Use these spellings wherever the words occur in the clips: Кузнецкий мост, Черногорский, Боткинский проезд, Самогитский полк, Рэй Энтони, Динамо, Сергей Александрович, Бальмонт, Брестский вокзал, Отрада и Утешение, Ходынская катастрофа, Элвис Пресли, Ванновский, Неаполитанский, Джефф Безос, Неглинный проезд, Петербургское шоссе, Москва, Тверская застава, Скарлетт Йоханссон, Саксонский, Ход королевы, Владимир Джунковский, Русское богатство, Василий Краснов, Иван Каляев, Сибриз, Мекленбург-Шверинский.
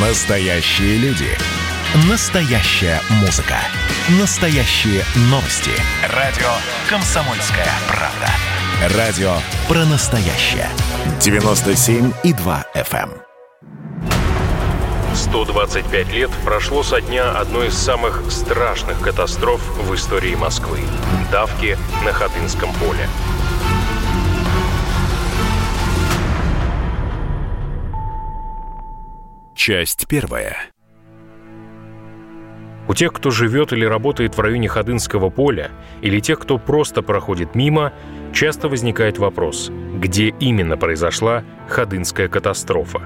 Настоящие люди. Настоящая музыка. Настоящие новости. Радио «Комсомольская правда». Радио про настоящее. 97,2 FM. 125 лет прошло со дня одной из самых страшных катастроф в истории Москвы – давки на Ходынском поле. Часть первая. У тех, кто живет или работает в районе Ходынского поля, или тех, кто просто проходит мимо, часто возникает вопрос, где именно произошла Ходынская катастрофа.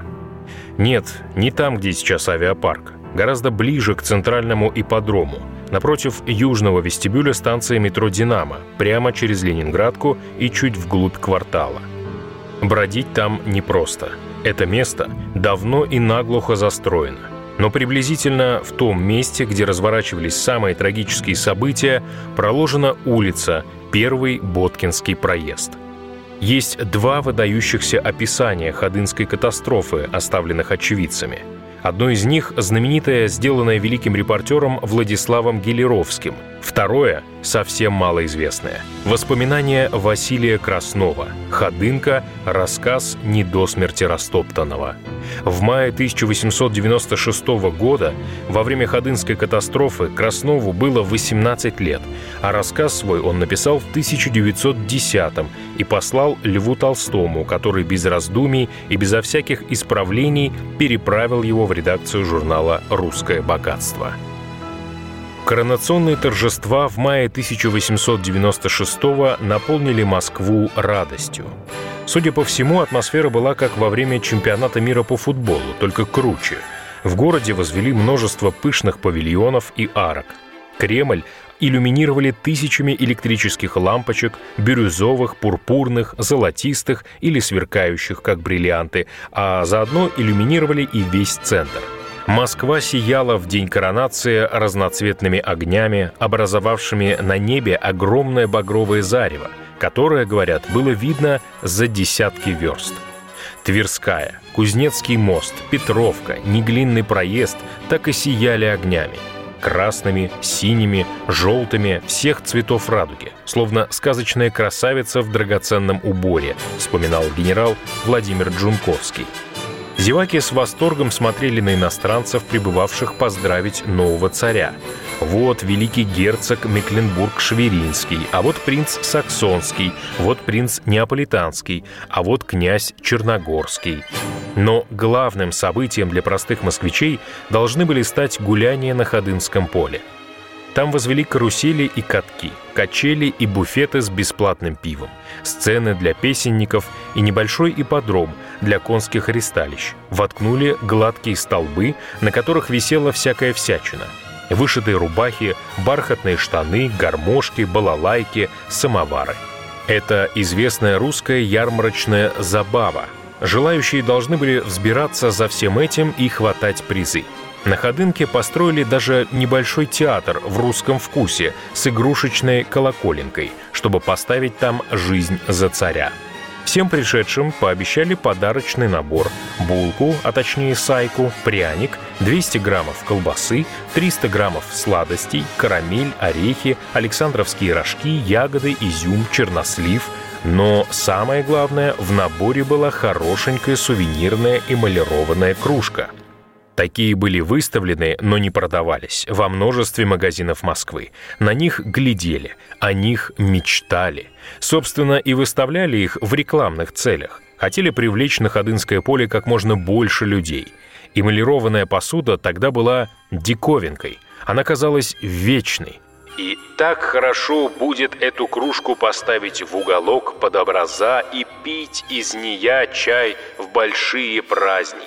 Нет, не там, где сейчас авиапарк. Гораздо ближе к центральному ипподрому, напротив южного вестибюля станции метро «Динамо», прямо через Ленинградку и чуть вглубь квартала. Бродить там непросто. Это место давно и наглухо застроено. Но приблизительно в том месте, где разворачивались самые трагические события, проложена улица «Первый Боткинский проезд». Есть два выдающихся описания Ходынской катастрофы, оставленных очевидцами. Одно из них – знаменитое, сделанное великим репортером Владиславом Гиляровским. Второе – совсем малоизвестное. Воспоминания Василия Краснова. «Ходынка. Рассказ не до смерти растоптанного». В мае 1896 года во время Ходынской катастрофы Краснову было 18 лет, а рассказ свой он написал в 1910-м и послал Льву Толстому, который без раздумий и безо всяких исправлений переправил его в редакцию журнала «Русское богатство». Коронационные торжества в мае 1896-го наполнили Москву радостью. Судя по всему, атмосфера была как во время чемпионата мира по футболу, только круче. В городе возвели множество пышных павильонов и арок. Кремль иллюминировали тысячами электрических лампочек, бирюзовых, пурпурных, золотистых или сверкающих, как бриллианты, а заодно иллюминировали и весь центр. Москва сияла в день коронации разноцветными огнями, образовавшими на небе огромное багровое зарево, которое, говорят, было видно за десятки верст. Тверская, Кузнецкий мост, Петровка, Неглинный проезд так и сияли огнями. Красными, синими, желтыми, всех цветов радуги, словно сказочная красавица в драгоценном уборе, вспоминал генерал Владимир Джунковский. Зеваки с восторгом смотрели на иностранцев, прибывавших поздравить нового царя. Вот великий герцог Мекленбург-Шверинский, а вот принц Саксонский, вот принц Неаполитанский, а вот князь Черногорский. Но главным событием для простых москвичей должны были стать гуляния на Ходынском поле. Там возвели карусели и катки, качели и буфеты с бесплатным пивом, сцены для песенников и небольшой ипподром для конских ристалищ. Воткнули гладкие столбы, на которых висела всякая всячина. Вышитые рубахи, бархатные штаны, гармошки, балалайки, самовары. Это известная русская ярмарочная забава. Желающие должны были взбираться за всем этим и хватать призы. На Ходынке построили даже небольшой театр в русском вкусе с игрушечной колоколенкой, чтобы поставить там «Жизнь за царя». Всем пришедшим пообещали подарочный набор – булку, а точнее сайку, пряник, 200 граммов колбасы, 300 граммов сладостей, карамель, орехи, александровские рожки, ягоды, изюм, чернослив. Но самое главное – в наборе была хорошенькая сувенирная эмалированная кружка. Такие были выставлены, но не продавались, во множестве магазинов Москвы. На них глядели, о них мечтали. Собственно, и выставляли их в рекламных целях. Хотели привлечь на Ходынское поле как можно больше людей. Эмалированная посуда тогда была диковинкой. Она казалась вечной. И так хорошо будет эту кружку поставить в уголок под образа и пить из нее чай в большие праздники.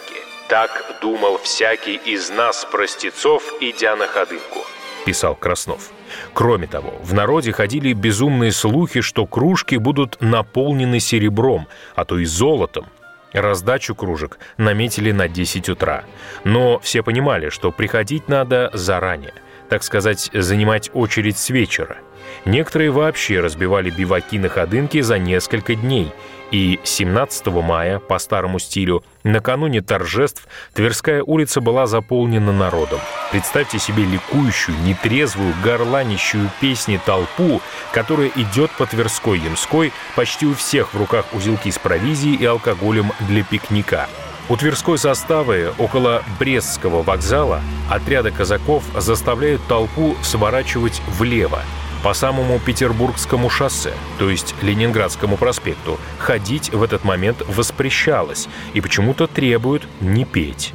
«Так думал всякий из нас, простецов, идя на Ходынку», – писал Краснов. Кроме того, в народе ходили безумные слухи, что кружки будут наполнены серебром, а то и золотом. Раздачу кружек наметили на 10 утра. Но все понимали, что приходить надо заранее. так сказать, занимать очередь с вечера. Некоторые вообще разбивали биваки на Ходынке за несколько дней, и 17 мая, по старому стилю, накануне торжеств, Тверская улица была заполнена народом. Представьте себе ликующую, нетрезвую, горланищую песни толпу, которая идет по Тверской, Ямской, почти у всех в руках узелки с провизией и алкоголем для пикника. У Тверской заставы около Брестского вокзала отряды казаков заставляют толпу сворачивать влево, по самому Петербургскому шоссе, то есть Ленинградскому проспекту. Ходить в этот момент воспрещалось, и почему-то требуют не петь.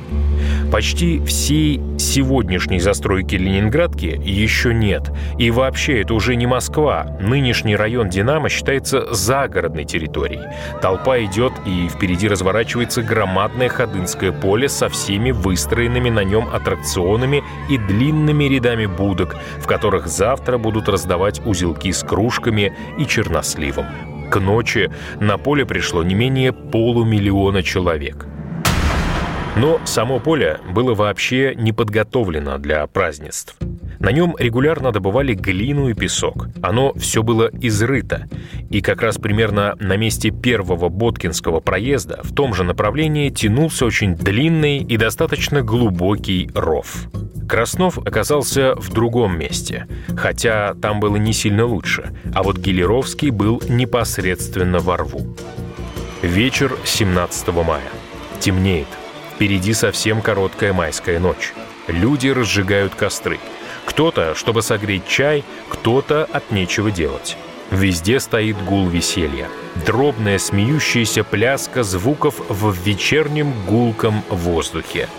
Почти всей сегодняшней застройки Ленинградки еще нет. И вообще, это уже не Москва. Нынешний район Динамо считается загородной территорией. Толпа идет, и впереди разворачивается громадное Ходынское поле со всеми выстроенными на нем аттракционами и длинными рядами будок, в которых завтра будут раздавать узелки с кружками и черносливом. К ночи на поле пришло не менее 500 000 человек. Но само поле было вообще не подготовлено для празднеств. На нем регулярно добывали глину и песок. Оно все было изрыто. И как раз примерно на месте первого Боткинского проезда в том же направлении тянулся очень длинный и достаточно глубокий ров. Краснов оказался в другом месте, хотя там было не сильно лучше. А вот Гиляровский был непосредственно во рву. Вечер 17 мая. Темнеет. Впереди совсем короткая майская ночь. Люди разжигают костры. Кто-то, чтобы согреть чай, кто-то от нечего делать. Везде стоит гул веселья. Дробная смеющаяся пляска звуков в вечернем гулком воздухе.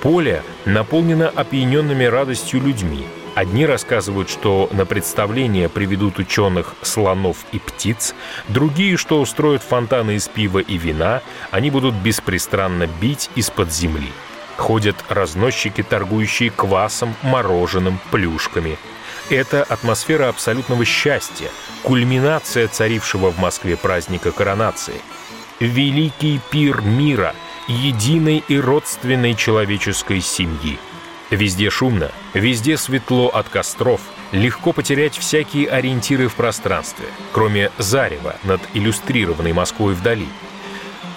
Поле наполнено опьяненными радостью людьми. Одни рассказывают, что на представление приведут ученых, слонов и птиц, другие, что устроят фонтаны из пива и вина, они будут беспрестанно бить из-под земли. Ходят разносчики, торгующие квасом, мороженым, плюшками. Это атмосфера абсолютного счастья, кульминация царившего в Москве праздника коронации. Великий пир мира, единой и родственной человеческой семьи. Везде шумно, везде светло от костров, легко потерять всякие ориентиры в пространстве, кроме зарева над иллюстрированной Москвой вдали.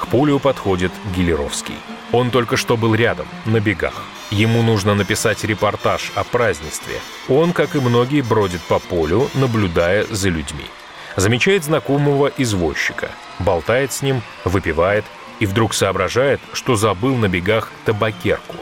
К полю подходит Гиляровский. Он только что был рядом, на бегах. Ему нужно написать репортаж о празднестве. Он, как и многие, бродит по полю, наблюдая за людьми. Замечает знакомого извозчика, болтает с ним, выпивает и вдруг соображает, что забыл на бегах табакерку.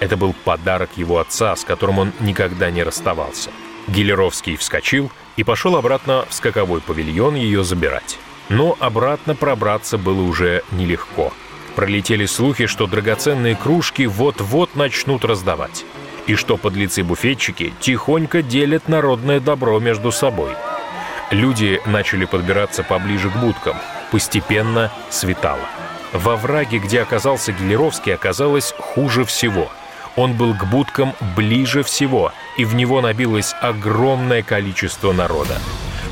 Это был подарок его отца, с которым он никогда не расставался. Гиляровский вскочил и пошел обратно в скаковой павильон ее забирать. Но обратно пробраться было уже нелегко. Пролетели слухи, что драгоценные кружки вот-вот начнут раздавать. И что подлецы-буфетчики тихонько делят народное добро между собой. Люди начали подбираться поближе к будкам. Постепенно светало. Во враге, где оказался Гиляровский, оказалось хуже всего. Он был к будкам ближе всего, и в него набилось огромное количество народа.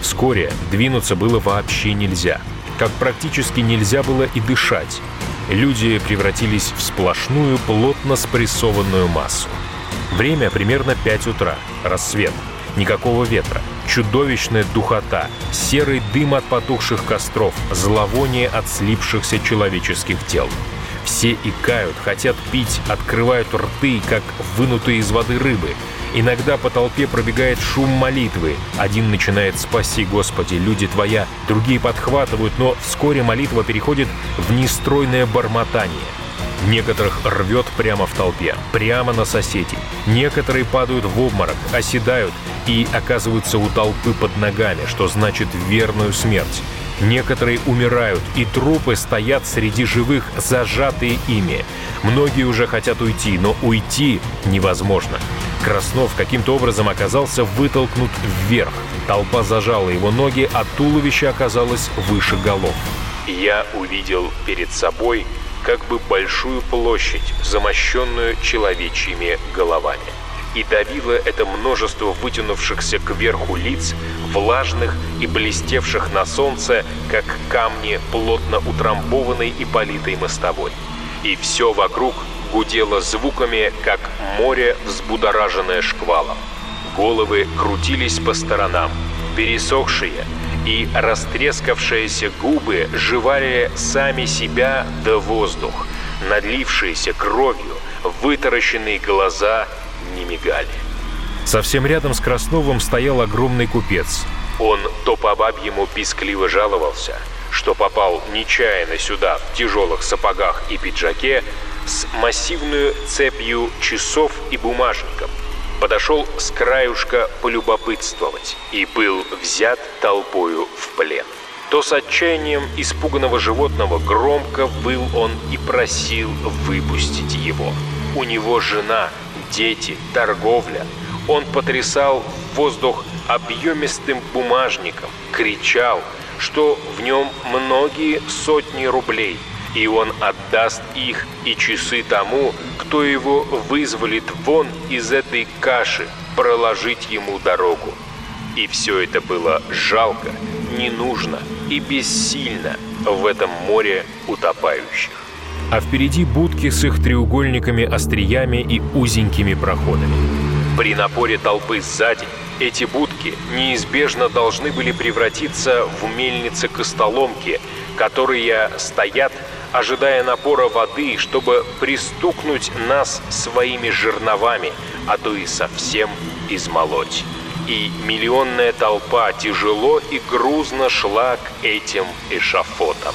Вскоре двинуться было вообще нельзя. Как практически нельзя было и дышать. Люди превратились в сплошную, плотно спрессованную массу. Время примерно 5 утра. Рассвет. Никакого ветра. Чудовищная духота. Серый дым от потухших костров. Зловоние от слипшихся человеческих тел. Все икают, хотят пить, открывают рты, как вынутые из воды рыбы. Иногда по толпе пробегает шум молитвы. Один начинает «Спаси, Господи, люди Твоя», другие подхватывают, но вскоре молитва переходит в нестройное бормотание. Некоторых рвет прямо в толпе, прямо на соседей. Некоторые падают в обморок, оседают и оказываются у толпы под ногами, что значит верную смерть. Некоторые умирают, и трупы стоят среди живых, зажатые ими. Многие уже хотят уйти, но уйти невозможно. Краснов каким-то образом оказался вытолкнут вверх. Толпа зажала его ноги, а туловище оказалось выше голов. «Я увидел перед собой как бы большую площадь, замощенную человечьими головами. И давило это множество вытянувшихся кверху лиц, влажных и блестевших на солнце, как камни плотно утрамбованной и политой мостовой. И все вокруг гудело звуками, как море, взбудораженное шквалом. Головы крутились по сторонам. Пересохшие и растрескавшиеся губы жевали сами себя до воздух. Надлившиеся кровью, вытаращенные глаза не мигали. Совсем рядом с Красновым стоял огромный купец. Он то по бабьему пискливо жаловался, что попал нечаянно сюда в тяжелых сапогах и пиджаке с массивную цепью часов и бумажников. Подошел с краюшка полюбопытствовать и был взят толпою в плен. То с отчаянием испуганного животного громко выл он и просил выпустить его. У него жена, дети, торговля. Он потрясал в воздух объемистым бумажником, кричал, что в нем многие сотни рублей, и он отдаст их и часы тому, кто его вызволит вон из этой каши, проложить ему дорогу. И все это было жалко, ненужно и бессильно в этом море утопающих. А впереди будки с их треугольниками, остриями и узенькими проходами. При напоре толпы сзади эти будки неизбежно должны были превратиться в мельницы-костоломки, которые стоят, ожидая напора воды, чтобы пристукнуть нас своими жерновами, а то и совсем измолоть. И миллионная толпа тяжело и грузно шла к этим эшафотам.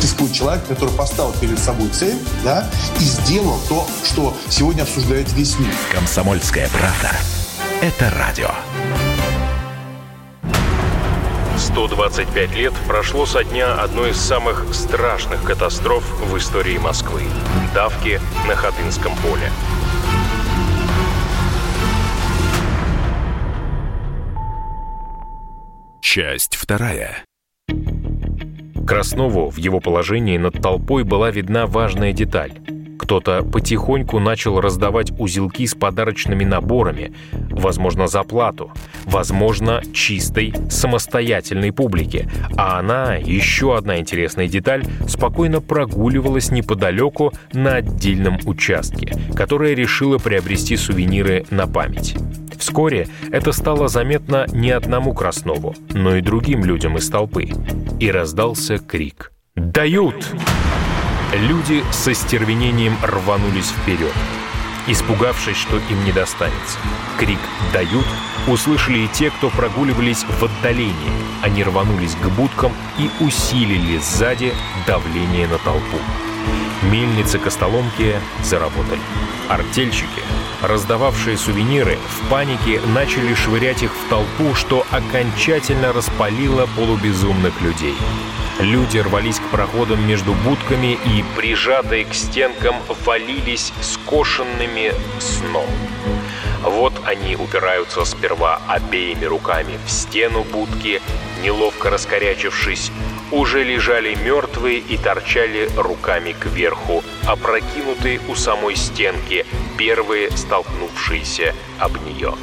Существует человек, который поставил перед собой цель, да, и сделал то, что сегодня обсуждает весь мир. «Комсомольская правда» — это радио. 125 лет прошло со дня одной из самых страшных катастроф в истории Москвы – давки на Ходынском поле. Часть вторая. Краснову в его положении над толпой была видна важная деталь. Кто-то потихоньку начал раздавать узелки с подарочными наборами, возможно, за плату, возможно, чистой, самостоятельной публике. А она, еще одна интересная деталь, спокойно прогуливалась неподалеку на отдельном участке, которая решила приобрести сувениры на память. Вскоре это стало заметно не одному Краснову, но и другим людям из толпы. И раздался крик: «Дают!» Люди с остервенением рванулись вперед, испугавшись, что им не достанется. Крик «Дают!» услышали и те, кто прогуливались в отдалении. Они рванулись к будкам и усилили сзади давление на толпу. Мельницы-костоломки заработали. Артельщики, раздававшие сувениры, в панике начали швырять их в толпу, что окончательно распалило полубезумных людей. Люди рвались к проходам между будками и, прижатые к стенкам, валились скошенными сном. Вот они упираются сперва обеими руками в стену будки, неловко раскорячившись, уже лежали мертвые и торчали руками кверху, опрокинутые у самой стенки, первые столкнувшиеся об нее.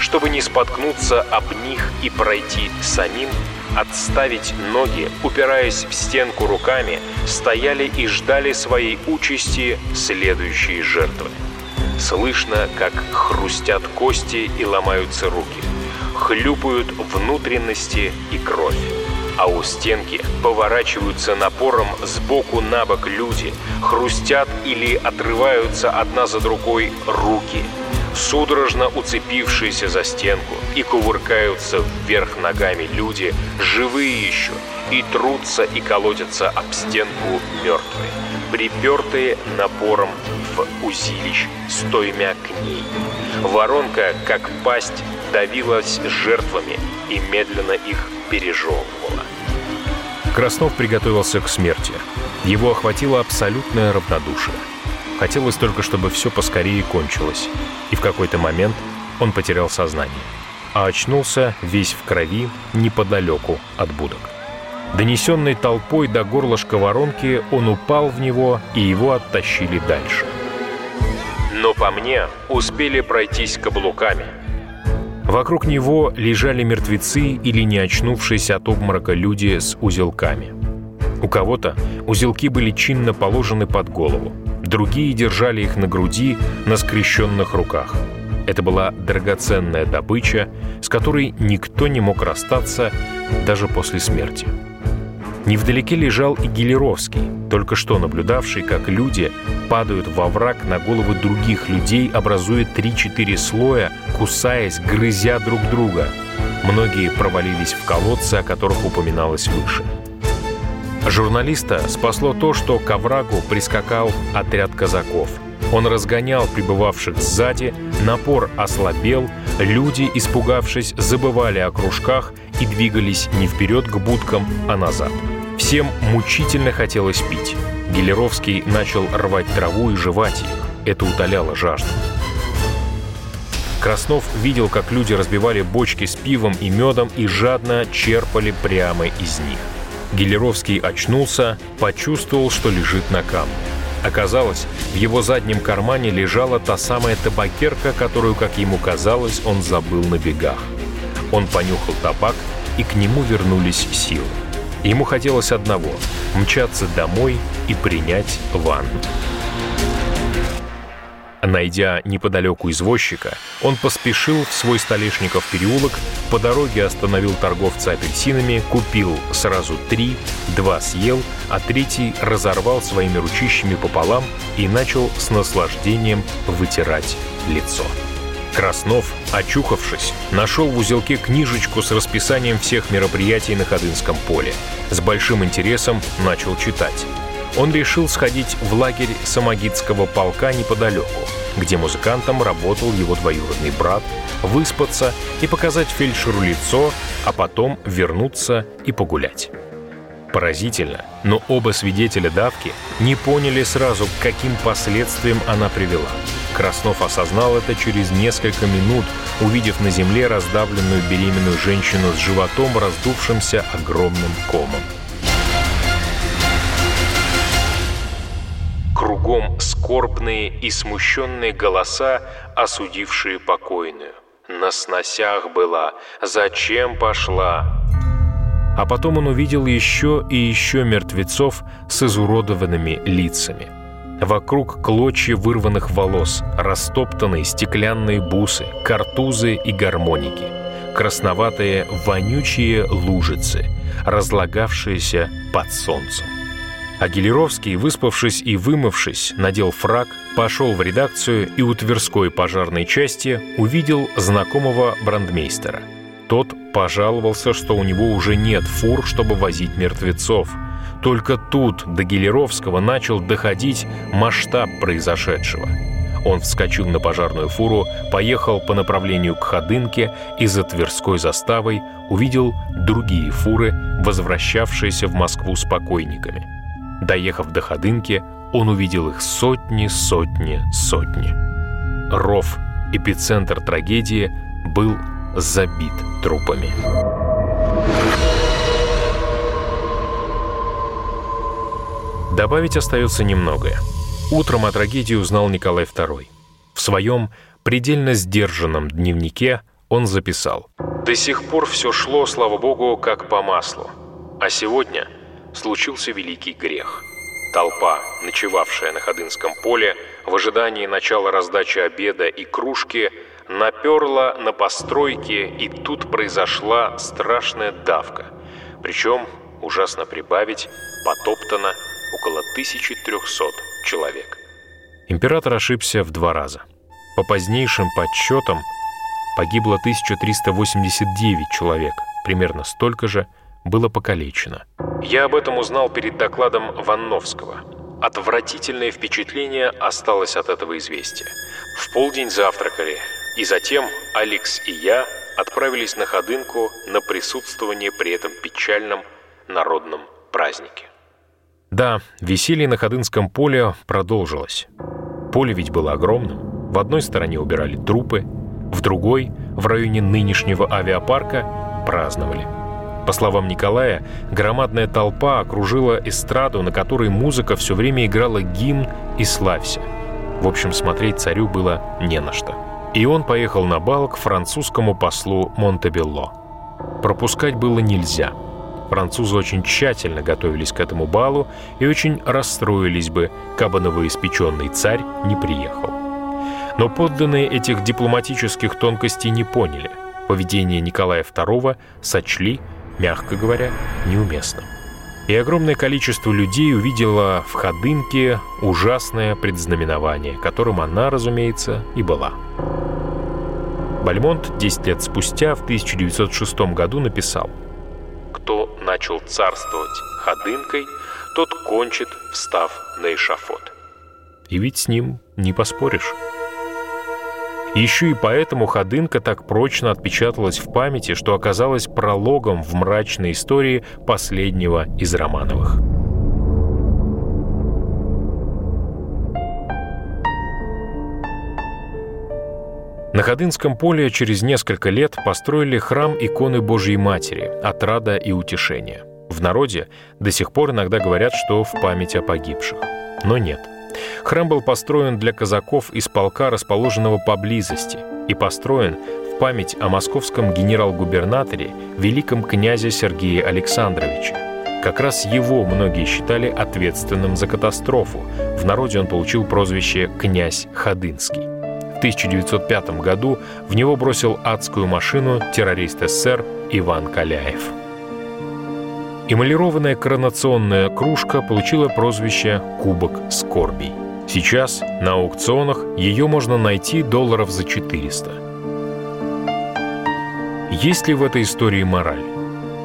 Чтобы не споткнуться об них и пройти самим, отставить ноги, упираясь в стенку руками, стояли и ждали своей участи следующие жертвы. Слышно, как хрустят кости и ломаются руки, хлюпают внутренности и кровь. А у стенки поворачиваются напором сбоку на бок люди, хрустят или отрываются одна за другой руки, судорожно уцепившиеся за стенку, и кувыркаются вверх ногами люди, живые еще, и трутся и колотятся об стенку мертвые, припертые напором в узилищ, стоймя к ней. Воронка, как пасть, давилась жертвами и медленно их пережевывала. Краснов приготовился к смерти. Его охватило абсолютное равнодушие. Хотелось только, чтобы все поскорее кончилось, и в какой-то момент он потерял сознание, а очнулся весь в крови неподалеку от будок. Донесенный толпой до горлышка воронки, он упал в него, и его оттащили дальше. Но по мне успели пройтись каблуками. Вокруг него лежали мертвецы или не очнувшиеся от обморока люди с узелками. У кого-то узелки были чинно положены под голову, другие держали их на груди, на скрещенных руках. Это была драгоценная добыча, с которой никто не мог расстаться даже после смерти. Невдалеке лежал и Гиляровский, только что наблюдавший, как люди падают во враг на головы других людей, образуя 3-4 слоя, кусаясь, грызя друг друга. Многие провалились в колодцы, о которых упоминалось выше. Журналиста спасло то, что к оврагу прискакал отряд казаков. Он разгонял прибывавших сзади, напор ослабел, люди, испугавшись, забывали о кружках и двигались не вперед к будкам, а назад. Всем мучительно хотелось пить. Гиляровский начал рвать траву и жевать ее. Это утоляло жажду. Краснов видел, как люди разбивали бочки с пивом и медом и жадно черпали прямо из них. Гиляровский очнулся, почувствовал, что лежит на камне. Оказалось, в его заднем кармане лежала та самая табакерка, которую, как ему казалось, он забыл на бегах. Он понюхал табак, и к нему вернулись силы. Ему хотелось одного – мчаться домой и принять ванну. Найдя неподалеку извозчика, он поспешил в свой Столешников переулок, по дороге остановил торговца апельсинами, купил сразу 3, 2 съел, а 3 разорвал своими ручищами пополам и начал с наслаждением вытирать лицо. Краснов, очухавшись, нашел в узелке книжечку с расписанием всех мероприятий на Ходынском поле. С большим интересом начал читать. Он решил сходить в лагерь Самогитского полка неподалеку, где музыкантом работал его двоюродный брат, выспаться и показать фельдшеру лицо, а потом вернуться и погулять. Поразительно, но оба свидетеля давки не поняли сразу, к каким последствиям она привела. Краснов осознал это через несколько минут, увидев на земле раздавленную беременную женщину с животом, раздувшимся огромным комом. Кругом скорбные и смущенные голоса, осудившие покойную. На сносях была, зачем пошла? А потом он увидел еще и еще мертвецов с изуродованными лицами. Вокруг клочья вырванных волос, растоптанные стеклянные бусы, картузы и гармоники, красноватые вонючие лужицы, разлагавшиеся под солнцем. А Гиляровский, выспавшись и вымывшись, надел фрак, пошел в редакцию и у Тверской пожарной части увидел знакомого брандмейстера. Тот пожаловался, что у него уже нет фур, чтобы возить мертвецов. Только тут до Гиляровского начал доходить масштаб произошедшего. Он вскочил на пожарную фуру, поехал по направлению к Ходынке и за Тверской заставой увидел другие фуры, возвращавшиеся в Москву с покойниками. Доехав до Ходынки, он увидел их сотни. Ров, эпицентр трагедии, был забит трупами. Добавить остается немногое. Утром о трагедии узнал Николай II. В своем предельно сдержанном дневнике он записал: «До сих пор все шло, слава богу, как по маслу. А сегодня случился великий грех. Толпа, ночевавшая на Ходынском поле, в ожидании начала раздачи обеда и кружки, наперла на постройки, и тут произошла страшная давка. Причем, ужасно прибавить, потоптано около 1300 человек». Император ошибся в 2 раза. По позднейшим подсчетам погибло 1389 человек, примерно столько же было покалечено. Я об этом узнал перед докладом Ванновского. Отвратительное впечатление осталось от этого известия. В полдень завтракали, и затем Алекс и я отправились на Ходынку на присутствование при этом печальном народном празднике». Да, веселье на Ходынском поле продолжилось. Поле ведь было огромным. В одной стороне убирали трупы, в другой, в районе нынешнего авиапарка, праздновали. По словам Николая, громадная толпа окружила эстраду, на которой музыка все время играла гимн и «Славься». В общем, смотреть царю было не на что. И он поехал на бал к французскому послу Монтебелло. Пропускать было нельзя. Французы очень тщательно готовились к этому балу и очень расстроились бы, кабы новоиспеченный царь не приехал. Но подданные этих дипломатических тонкостей не поняли. Поведение Николая II сочли, мягко говоря, неуместным. И огромное количество людей увидело в Ходынке ужасное предзнаменование, которым она, разумеется, и была. Бальмонт 10 лет спустя, в 1906 году, написал: «Кто начал царствовать Ходынкой, тот кончит, встав на эшафот». И ведь с ним не поспоришь. Еще и поэтому Ходынка так прочно отпечаталась в памяти, что оказалась прологом в мрачной истории последнего из Романовых. На Ходынском поле через несколько лет построили храм иконы Божьей Матери «Отрада и Утешение». В народе до сих пор иногда говорят, что в память о погибших. Но нет. Храм был построен для казаков из полка, расположенного поблизости, и построен в память о московском генерал-губернаторе, великом князе Сергее Александровиче. Как раз его многие считали ответственным за катастрофу. В народе он получил прозвище «князь Ходынский». В 1905 году в него бросил адскую машину террорист СССР Иван Каляев. Эмалированная коронационная кружка получила прозвище «Кубок скорбей». Сейчас на аукционах ее можно найти долларов за 400. Есть ли в этой истории мораль?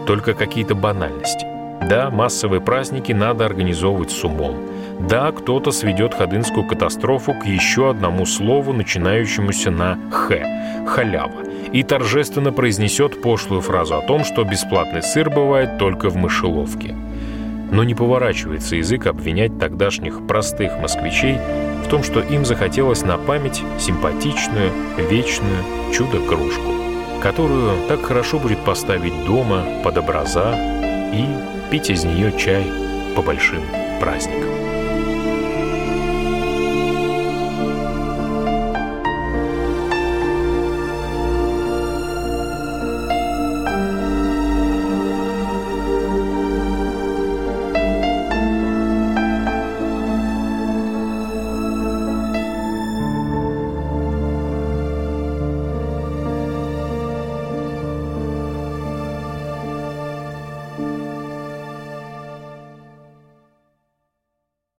Только какие-то банальности. Да, массовые праздники надо организовывать с умом. Да, кто-то сведет Ходынскую катастрофу к еще одному слову, начинающемуся на «х» — «халява», и торжественно произнесет пошлую фразу о том, что бесплатный сыр бывает только в мышеловке. Но не поворачивается язык обвинять тогдашних простых москвичей в том, что им захотелось на память симпатичную, вечную чудо-кружку, которую так хорошо будет поставить дома под образа и пить из нее чай по большим праздникам.